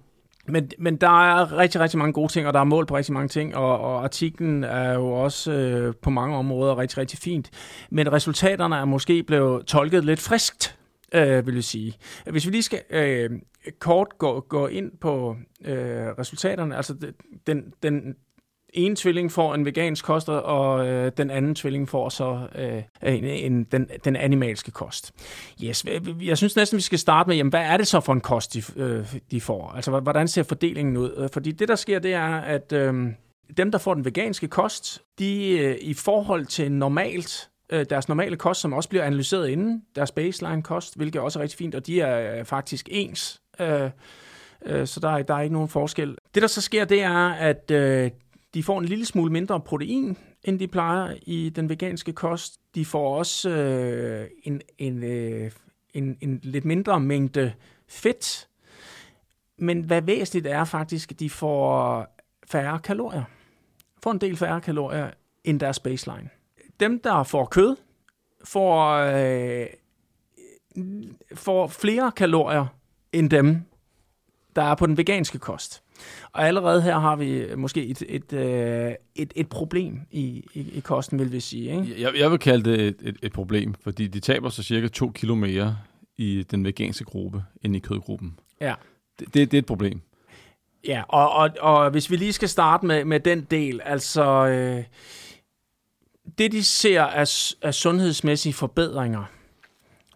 Men der er rigtig, rigtig mange gode ting, og der er mål på rigtig mange ting, og artiklen er jo også på mange områder rigtig, rigtig fint. Men resultaterne er måske blevet tolket lidt friskt, vil jeg sige. Hvis vi lige skal kort gå ind på resultaterne, altså den ene tvilling får en vegansk kost, og den anden tvilling får så den animalske kost. Yes. Jeg synes næsten, vi skal starte med, jamen, hvad er det så for en kost, de får? Altså, hvordan ser fordelingen ud? Fordi det, der sker, det er, at dem, der får den veganske kost, de i forhold til normalt, deres normale kost, som også bliver analyseret inden, deres baseline-kost, hvilket også er rigtig fint, og de er faktisk ens. Så der er ikke nogen forskel. Det, der så sker, det er, at de får en lille smule mindre protein, end de plejer i den veganske kost. De får også en lidt mindre mængde fedt. Men hvad væsentligt er faktisk, de får færre kalorier. Får en del færre kalorier end deres baseline. Dem, der får kød, får flere kalorier end dem, der er på den veganske kost. Og allerede her har vi måske et problem i kosten, vil vi sige. Ikke? Jeg vil kalde det et problem, fordi de taber så cirka 2 kilo mere i den veganske gruppe end i kødgruppen. Ja. Det er et problem. Ja, og hvis vi lige skal starte med den del, altså det de ser af sundhedsmæssige forbedringer,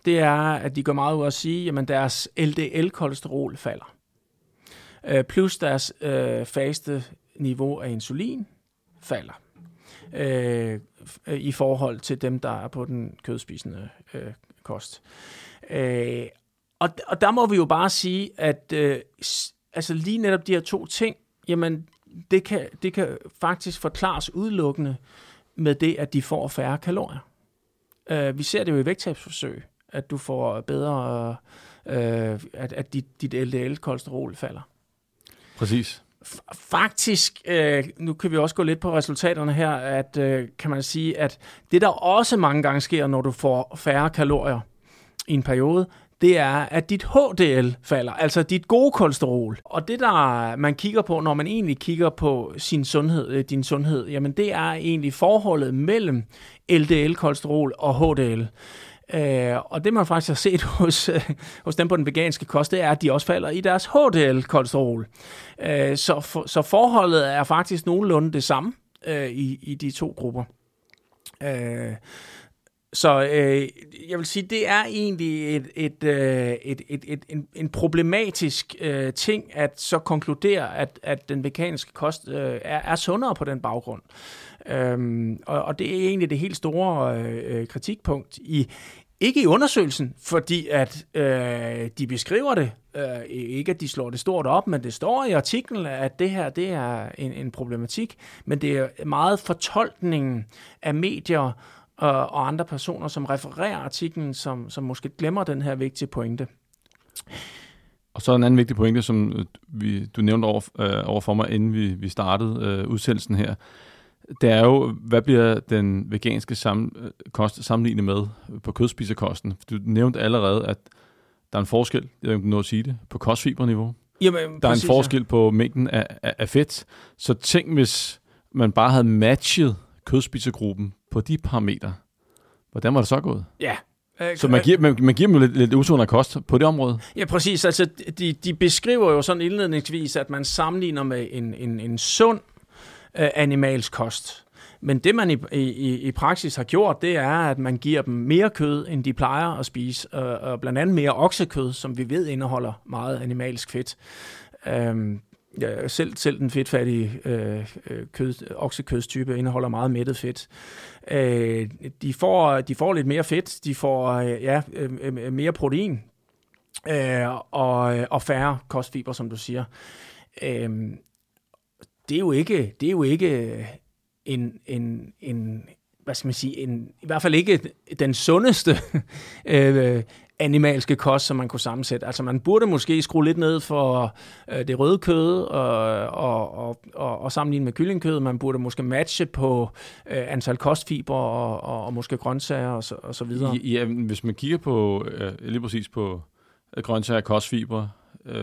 det er, at de går meget ud og siger, jamen deres LDL-kolesterol falder. Plus deres faste niveau af insulin falder i forhold til dem, der er på den kødspisende kost. Og der må vi jo bare sige, at altså lige netop de her to ting, jamen det kan faktisk forklares udelukkende med det, at de får færre kalorier. Vi ser det jo i vægttabsforsøg, at du får bedre, at dit LDL-kolesterol falder. Præcis. Faktisk, nu kan vi også gå lidt på resultaterne her, at kan man sige, at det der også mange gange sker, når du får færre kalorier i en periode, det er, at dit HDL falder, altså dit gode kolesterol. Og det der man kigger på, når man egentlig kigger på din sundhed, jamen det er egentlig forholdet mellem LDL-kolesterol og HDL. Og det man faktisk har set hos dem på den veganske kost, det er, at de også falder i deres HDL-kolesterol. Så forholdet er faktisk nogenlunde det samme i de to grupper. Så jeg vil sige, det er egentlig en problematisk ting at så konkludere, at den veganske kost er sundere på den baggrund. Og det er egentlig det helt store kritikpunkt ikke i undersøgelsen, fordi at de beskriver det, ikke at de slår det stort op, men det står i artiklen, at det her det er en problematik, men det er meget fortolkningen af medier og andre personer, som refererer artiklen, som måske glemmer den her vigtige pointe. Og så en anden vigtig pointe, som du nævnte over for mig, inden vi startede udsendelsen her, det er jo, hvad bliver den veganske kost sammenlignet med på kødspiserkosten? Du nævnte allerede, at der er en forskel, jeg ved ikke noget at sige det, på kostfiberniveau. Jamen, der er en forskel på mængden af fedt. Så tænk, hvis man bare havde matchet kødspisergruppen på de parametre, hvordan var det så gået? Ja. Så man giver dem lidt usundere kost på det område? Ja, præcis. Altså, de beskriver jo sådan indledningsvis, at man sammenligner med en sund animalsk kost. Men det, man i praksis har gjort, det er, at man giver dem mere kød, end de plejer at spise, og blandt andet mere oksekød, som vi ved indeholder meget animalsk fedt. Ja, selv den fedtfattige oksekødstype indeholder meget mættet fedt. De får lidt mere fedt, de får mere protein og færre kostfiber, som du siger. Det er jo ikke en hvad skal man sige, i hvert fald ikke den sundeste animalske kost, som man kunne sammensætte. Altså man burde måske skrue lidt ned for det røde kød og sammenligne med kyllingkød. Man burde måske matche på antal kostfiber og måske grøntsager og så videre. Ja, hvis man kigger på lige præcis på grøntsager, kostfiber,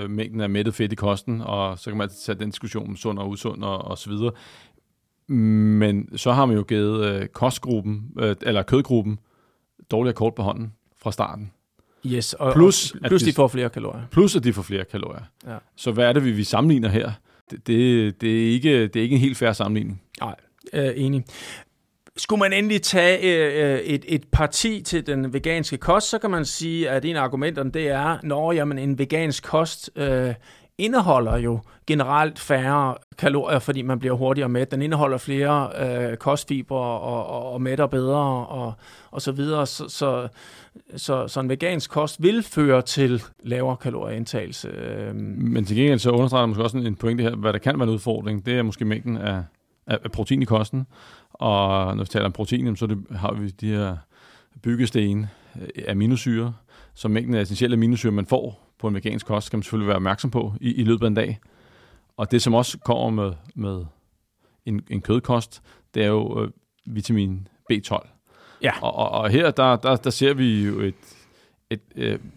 mængden af mættet fedt i kosten, og så kan man tage den diskussion om sund og usund og så videre. Men så har man jo givet kostgruppen, eller kødgruppen, dårligere kort på hånden fra starten. Yes, og plus de får flere kalorier. Plus at de får flere kalorier. Ja. Så hvad er det, vi sammenligner her? Det er ikke en helt fair sammenligning. Nej, enig. Skulle man endelig tage et parti til den veganske kost, så kan man sige, at en af argumenterne det er, at en vegansk kost indeholder jo generelt færre kalorier, fordi man bliver hurtigere mæt. Den indeholder flere kostfibre og mætter bedre og så videre. Så en vegansk kost vil føre til lavere kalorieindtagelse. Men til gengæld så understreger måske også en pointe her, hvad der kan være en udfordring, det er måske mængden af protein i kosten. Og når vi taler om protein, så har vi de her byggesten aminosyre, så mængden af essentielle aminosyre, man får på en vegansk kost, skal man selvfølgelig være opmærksom på i løbet af en dag. Og det, som også kommer med en kødkost, det er jo vitamin B12. Ja. Og her, der ser vi jo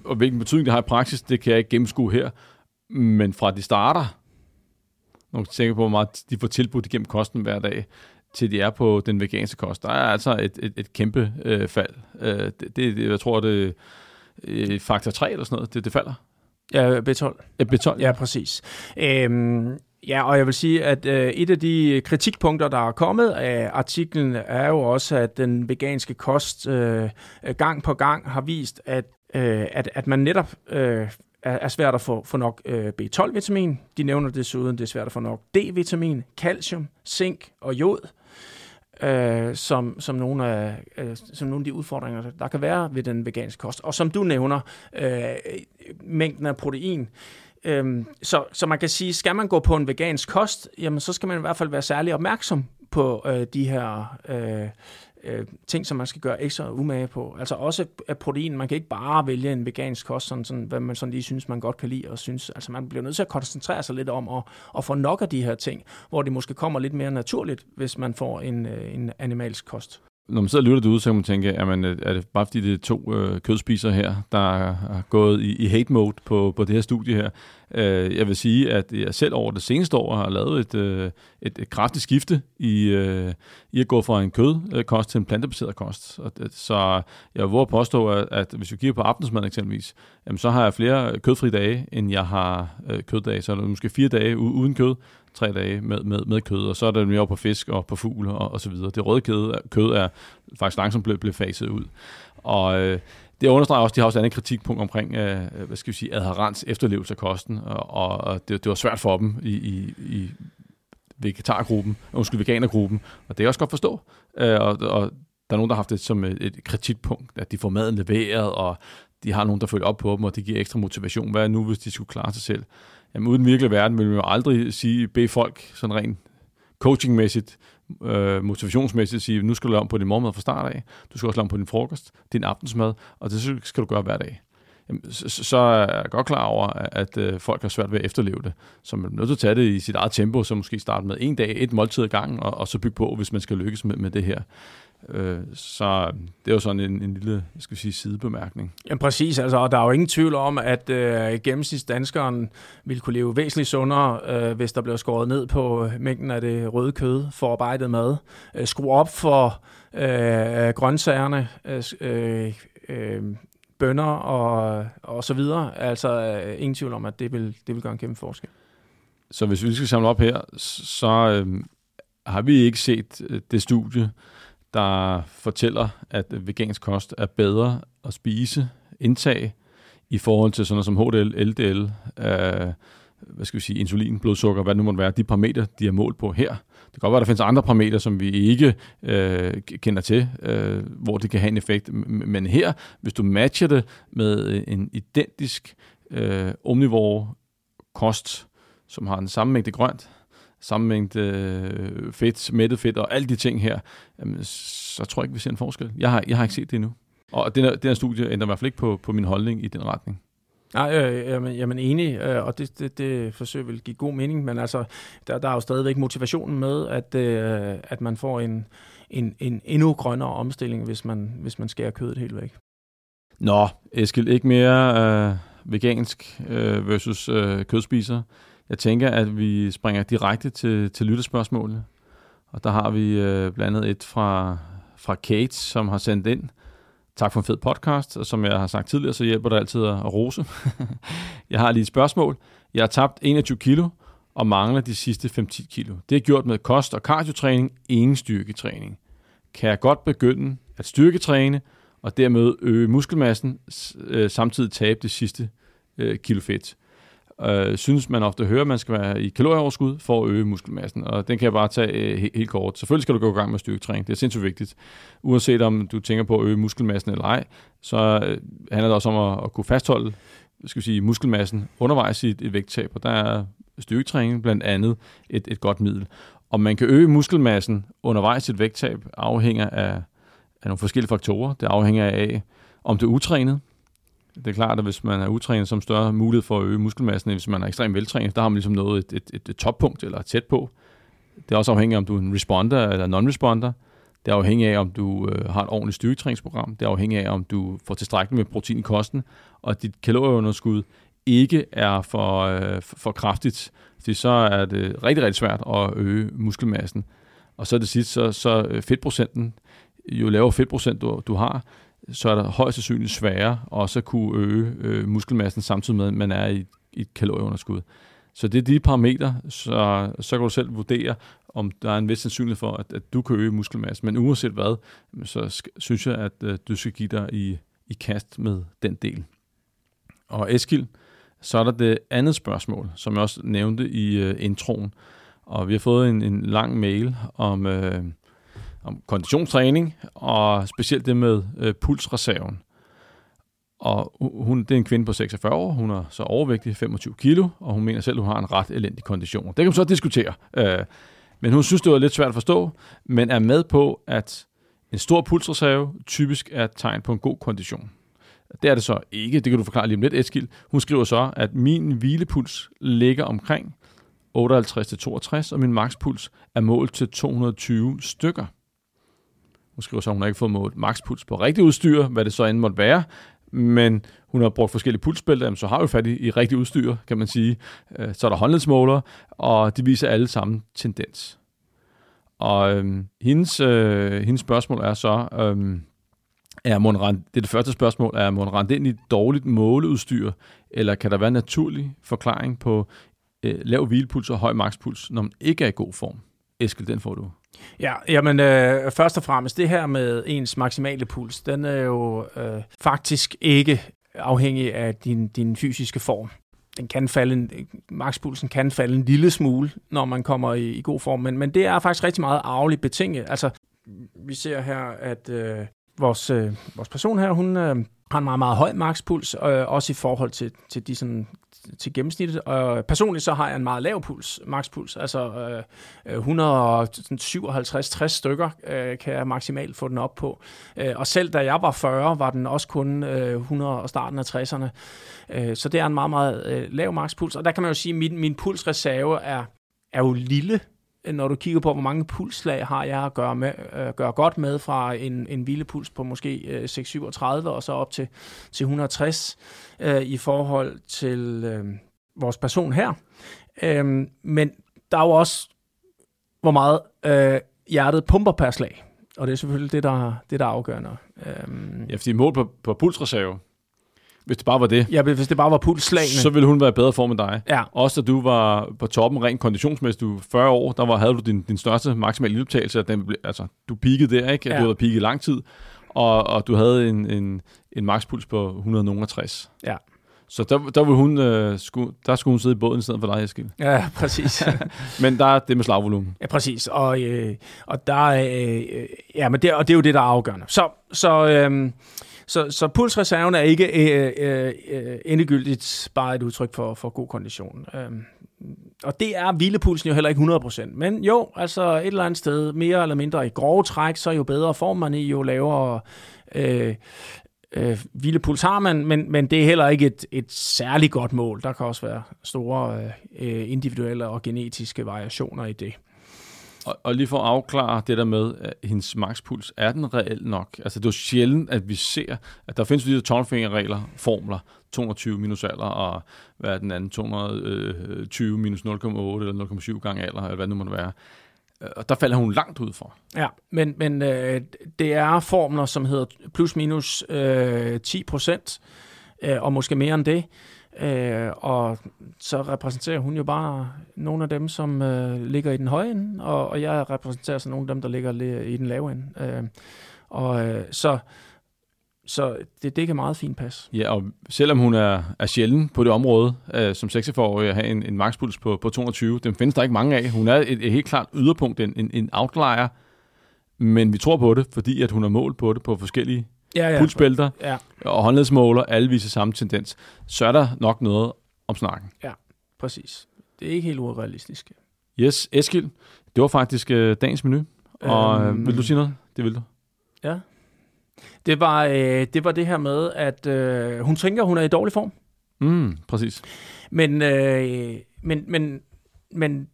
og hvilken betydning det har i praksis, det kan jeg ikke gennemskue her. Men fra de starter, når man tænker på, hvor meget de får tilbudt igennem kosten hver dag, til de er på den veganske kost, der er altså et kæmpe fald. Jeg tror, det er faktor 3 eller sådan noget, det falder. Ja, B12. B12. Ja, præcis. Og jeg vil sige, at et af de kritikpunkter, der er kommet af artiklen, er jo også, at den veganske kost gang på gang har vist, at man netop er svært at få nok B12-vitamin. De nævner desuden, det er svært at få nok D-vitamin, calcium, zink og jod, som nogle af de udfordringer, der kan være ved den veganske kost. Og som du nævner, mængden af protein. Så man kan sige, skal man gå på en vegansk kost, jamen så skal man i hvert fald være særlig opmærksom på de her ting, som man skal gøre ekstra umage på. Altså også af protein. Man kan ikke bare vælge en vegansk kost, sådan, hvad man sådan lige synes, man godt kan lide. Og synes, altså man bliver nødt til at koncentrere sig lidt om at få nok af de her ting, hvor det måske kommer lidt mere naturligt, hvis man får en animalsk kost. Når man sidder og lytter det ud, så kan man tænke, jamen, er det bare fordi det er to kødspisere her, der er gået i hate mode på det her studie her. Jeg vil sige, at jeg selv over det seneste år har lavet et kraftigt skifte i at gå fra en kødkost til en plantebaseret kost. Så jeg vil påstå, at hvis vi kigger på aftensmad eksempelvis, jamen, så har jeg flere kødfri dage, end jeg har køddage. Så er det måske 4 dage uden kød, 3 dage med kød, og så er det mere på fisk og på fugl og så videre. Det røde kød er faktisk langsomt blevet faset ud. Og det understreger også, de har også et andet kritikpunkt omkring, hvad skal vi sige, adherens, efterlevelse af kosten, og det var svært for dem i veganergruppen, og det kan jeg også godt forstå. Og der er nogen, der har haft det som et kritikpunkt, at de får maden leveret, og de har nogen, der følger op på dem, og det giver ekstra motivation. Hvad er nu, hvis de skulle klare sig selv? Jamen, uden virkelig verden vil man jo aldrig bede folk sådan rent coachingmæssigt, motivationsmæssigt sige, nu skal du lave om på din morgenmad fra start af, du skal også lave om på din frokost, din aftensmad, og det skal du gøre hver dag. Jamen, så er jeg godt klar over, at folk har svært ved at efterleve det, så man er nødt til at tage det i sit eget tempo, så måske starte med en dag, et måltid ad gangen, og så bygge på, hvis man skal lykkes med det her. Så det er jo sådan en lille, skal vi sige, sidebemærkning. Ja, præcis. Altså, og der er jo ingen tvivl om, at gennemsnitsdanskeren ville kunne leve væsentligt sundere, hvis der blev skåret ned på mængden af det røde kød, forarbejdet mad. Skru op for grøntsagerne, bønner og så videre. Altså, ingen tvivl om, at det vil gøre en kæmpe forskel. Så hvis vi skal samle op her, så har vi ikke set det studie, der fortæller, at vegansk kost er bedre at spise, indtag, i forhold til sådan noget som HDL, LDL, hvad skal vi sige, insulin, blodsukker, hvad det nu måtte være, de parametre, de er målt på her. Det kan godt være, at der findes andre parametre, som vi ikke kender til, hvor det kan have en effekt. Men her, hvis du matcher det med en identisk omnivore kost, som har en samme mængde grønt, samme mængde fedt, mættet fedt og alle de ting her, så tror jeg ikke, vi ser en forskel. Jeg har ikke set det endnu. Og den her studie ændrer i hvert fald ikke på min holdning i den retning. Nej, jeg er enig, og det forsøg vil give god mening, men altså, der er jo stadigvæk motivationen med, at man får en endnu grønnere omstilling, hvis man skærer kødet helt væk. Nå, Eskild, ikke mere vegansk versus kødspiser. Jeg tænker, at vi springer direkte til lyttespørgsmålene, og der har vi blandt andet et fra Kate, som har sendt ind: Tak for en fed podcast, og som jeg har sagt tidligere, så hjælper det altid at rose. Jeg har lige et spørgsmål. Jeg har tabt 21 kilo og mangler de sidste 5-10 kilo. Det er gjort med kost- og kardiotræning, ingen styrketræning. Kan jeg godt begynde at styrketræne og dermed øge muskelmassen, samtidig tabe det sidste kilo fedt? Synes man ofte hører, at man skal være i kalorieoverskud for at øge muskelmassen, og den kan jeg bare tage helt kort. Selvfølgelig skal du gå i gang med styrketræning, det er sindssygt vigtigt. Uanset om du tænker på at øge muskelmassen eller ej, så handler det også om at kunne fastholde, skal vi sige, muskelmassen undervejs i et vægttab, og der er styrketræning blandt andet et godt middel. Om man kan øge muskelmassen undervejs i et vægttab afhænger af nogle forskellige faktorer. Det afhænger af, om du er utrænet. Det er klart, at hvis man er utrænet, så er man større mulighed for at øge muskelmassen, hvis man er ekstremt veltrænet. Der har man ligesom nået et toppunkt eller tæt på. Det er også afhængigt af, om du er en responder eller non-responder. Det er afhængigt af, om du har et ordentligt styrketræningsprogram. Det er afhængigt af, om du får tilstrækkeligt med protein i kosten, og dit kalorieunderskud ikke er for kraftigt. Fordi så er det rigtig, rigtig svært at øge muskelmassen. Og så det sidste, så fedtprocenten. Jo lavere fedtprocent du har, så er der højst sandsynligt sværere også at kunne øge muskelmassen, samtidig med, at man er i et kalorieunderskud. Så det er de parametre, så kan du selv vurdere, om der er en vis sandsynlighed for, at du kan øge muskelmassen. Men uanset hvad, så synes jeg, at du skal give dig i kast med den del. Og Eskild, så er der det andet spørgsmål, som jeg også nævnte i introen. Og vi har fået en lang mail om konditionstræning, og specielt det med pulsreserven. Og det er en kvinde på 46 år, hun er så overvægtig, 25 kilo, og hun mener selv, hun har en ret elendig kondition. Det kan man så diskutere. Men hun synes, det var lidt svært at forstå, men er med på, at en stor pulsreserve typisk er et tegn på en god kondition. Det er det så ikke, det kan du forklare lige om lidt, Eskild. Hun skriver så, at min hvilepuls ligger omkring 58-62, og min makspuls er målt til 220 stykker. Hun skriver så, at hun har ikke fået målt makspuls på rigtig udstyr, hvad det så end måtte være, men hun har brugt forskellige pulsbælter, så har jo fat i rigtig udstyr, kan man sige. Så er der håndledsmålere, og de viser alle sammen tendens. Og hendes spørgsmål er så, det første spørgsmål, er man rendt ind i et dårligt måleudstyr, eller kan der være en naturlig forklaring på lav hvilepuls og høj makspuls, når man ikke er i god form? Eskild, den får du. Ja, jamen først og fremmest, det her med ens maksimale puls, den er jo faktisk ikke afhængig af din fysiske form. Makspulsen kan falde en lille smule, når man kommer i god form, men det er faktisk rigtig meget arveligt betinget. Altså, vi ser her, at vores person her, hun har en meget, meget høj makspuls, også i forhold til de sådan til gennemsnittet, og personligt så har jeg en meget lav puls, makspuls, altså 157-60 stykker kan jeg maksimalt få den op på, og selv da jeg var 40, var den også kun 100 og starten af 60'erne, så det er en meget, meget lav makspuls, og der kan man jo sige, at min pulsreserve er jo lille, når du kigger på, hvor mange pulslag har jeg at gøre godt med fra en hvilepuls på måske 637 og så op til 160 i forhold til vores person her. Men der er jo også, hvor meget hjertet pumper per slag, og det er selvfølgelig det, der er afgørende. Ja, fordi mål på pulsreserve, hvis det bare var det. Ja, hvis det bare var pulsslagene. Så ville hun være i bedre form end dig. Ja. Også da du var på toppen rent konditionsmæssigt, du var 40 år, havde du din største maksimale ildoptagelse, altså du peakede der, ikke? Ja. Du havde peaket lang tid, og du havde en makspuls på 160. Ja. Så der skulle hun sidde i båden i stedet for dig, Eskild. Ja, præcis. Men der er det med slagvolumen. Ja, præcis. Og der ja, men det, og det er jo det, der er afgørende. Så pulsreserven er ikke endegyldigt bare et udtryk for god kondition. Og det er hvilepulsen jo heller ikke 100%. Men jo, altså et eller andet sted, mere eller mindre i grove træk, så jo bedre form man i, jo lavere hvilepuls har man, men det er heller ikke et særligt godt mål. Der kan også være store individuelle og genetiske variationer i det. Og lige for at afklare det der med, at hendes makspuls, er den reelt nok? Altså det er jo sjældent, at vi ser, at der findes de der tommelfingerregler, formler, 220 minus alder, og hvad er den anden, 220 minus 0,8 eller 0,7 gange alder, eller hvad nu må det være. Og der falder hun langt ud for. Ja, men det er formler, som hedder plus minus 10%, og måske mere end det. Og så repræsenterer hun jo bare nogle af dem, som ligger i den høje ende, og jeg repræsenterer så nogle af dem, der ligger i den lave ende. Så det kan meget fint passe. Ja, og selvom hun er sjælden på det område, som 46-årig at have en makspuls på 220, den findes der ikke mange af. Hun er et helt klart yderpunkt, en outlier, men vi tror på det, fordi at hun har målt på det på forskellige pulsbælter og håndledsmåler, alle viser samme tendens. Så er der nok noget om snakken. Ja, præcis. Det er ikke helt urealistisk. Yes, Eskild, det var faktisk dagens menu, og vil du sige noget? Det vil du. Ja. Det var det her med, at hun tænker, hun er i dårlig form. Mm, præcis. Men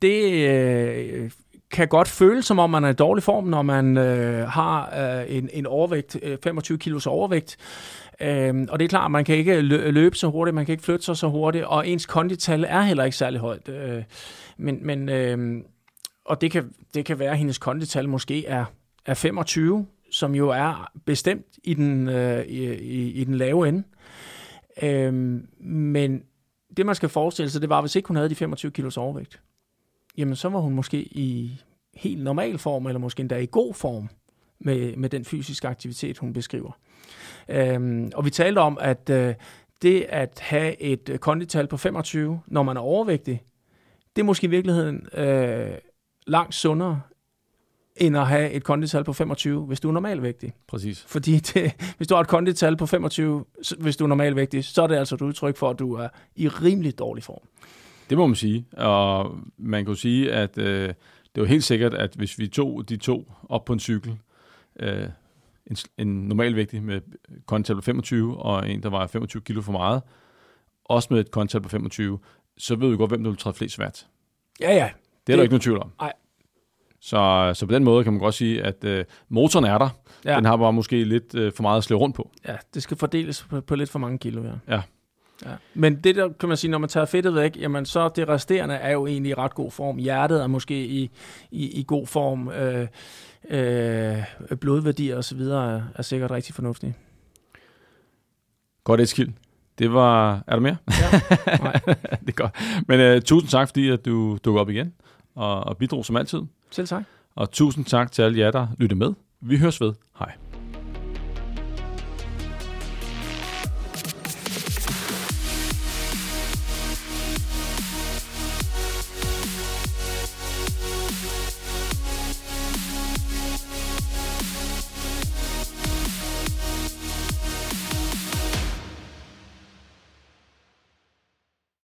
det kan godt føles, som om man er i dårlig form, når man har en overvægt, 25 kilos overvægt. Og det er klart, man kan ikke løbe så hurtigt, man kan ikke flytte sig så hurtigt, og ens kondital er heller ikke særlig højt. Og det kan være, at hendes kondital måske er 25, som jo er bestemt i den, i den lave ende. Men det, man skal forestille sig, det var, hvis ikke hun havde de 25 kilos overvægt, jamen så var hun måske i helt normal form, eller måske endda i god form, med den fysiske aktivitet, hun beskriver. Og vi talte om, at det at have et kondital på 25, når man er overvægtig, det er måske i virkeligheden langt sundere, end at have et kondital på 25, hvis du er normalvægtig. Præcis. Fordi hvis du har et kondital på 25, hvis du er normalvægtig, så er det altså et udtryk for, at du er i rimelig dårlig form. Det må man sige, og man kan sige, at det var helt sikkert, at hvis vi tog de to op på en cykel, en normalvægtig med kondital på 25, og en, der var 25 kilo for meget, også med et kondital på 25, så ved vi godt, hvem der vil træde flest vært. Ja, ja. Det er der ikke nogen tvivl om. Nej. Så på den måde kan man godt sige, at motoren er der. Ja. Den har bare måske lidt for meget at slæve rundt på. Ja, det skal fordeles på lidt for mange kilo, ja. Ja. Ja. Men det der, kan man sige, når man tager fedtet væk, jamen så det resterende er jo egentlig i ret god form. Hjertet er måske i god form. Blodværdier og så videre er sikkert rigtig fornuftige. Godt, Eskild. Det var... Er der mere? Ja. Nej. Det er godt. Men tusind tak, fordi at du dukker op igen og bidrog som altid. Selv tak. Og tusind tak til alle jer, der lytter med. Vi høres ved. Hej.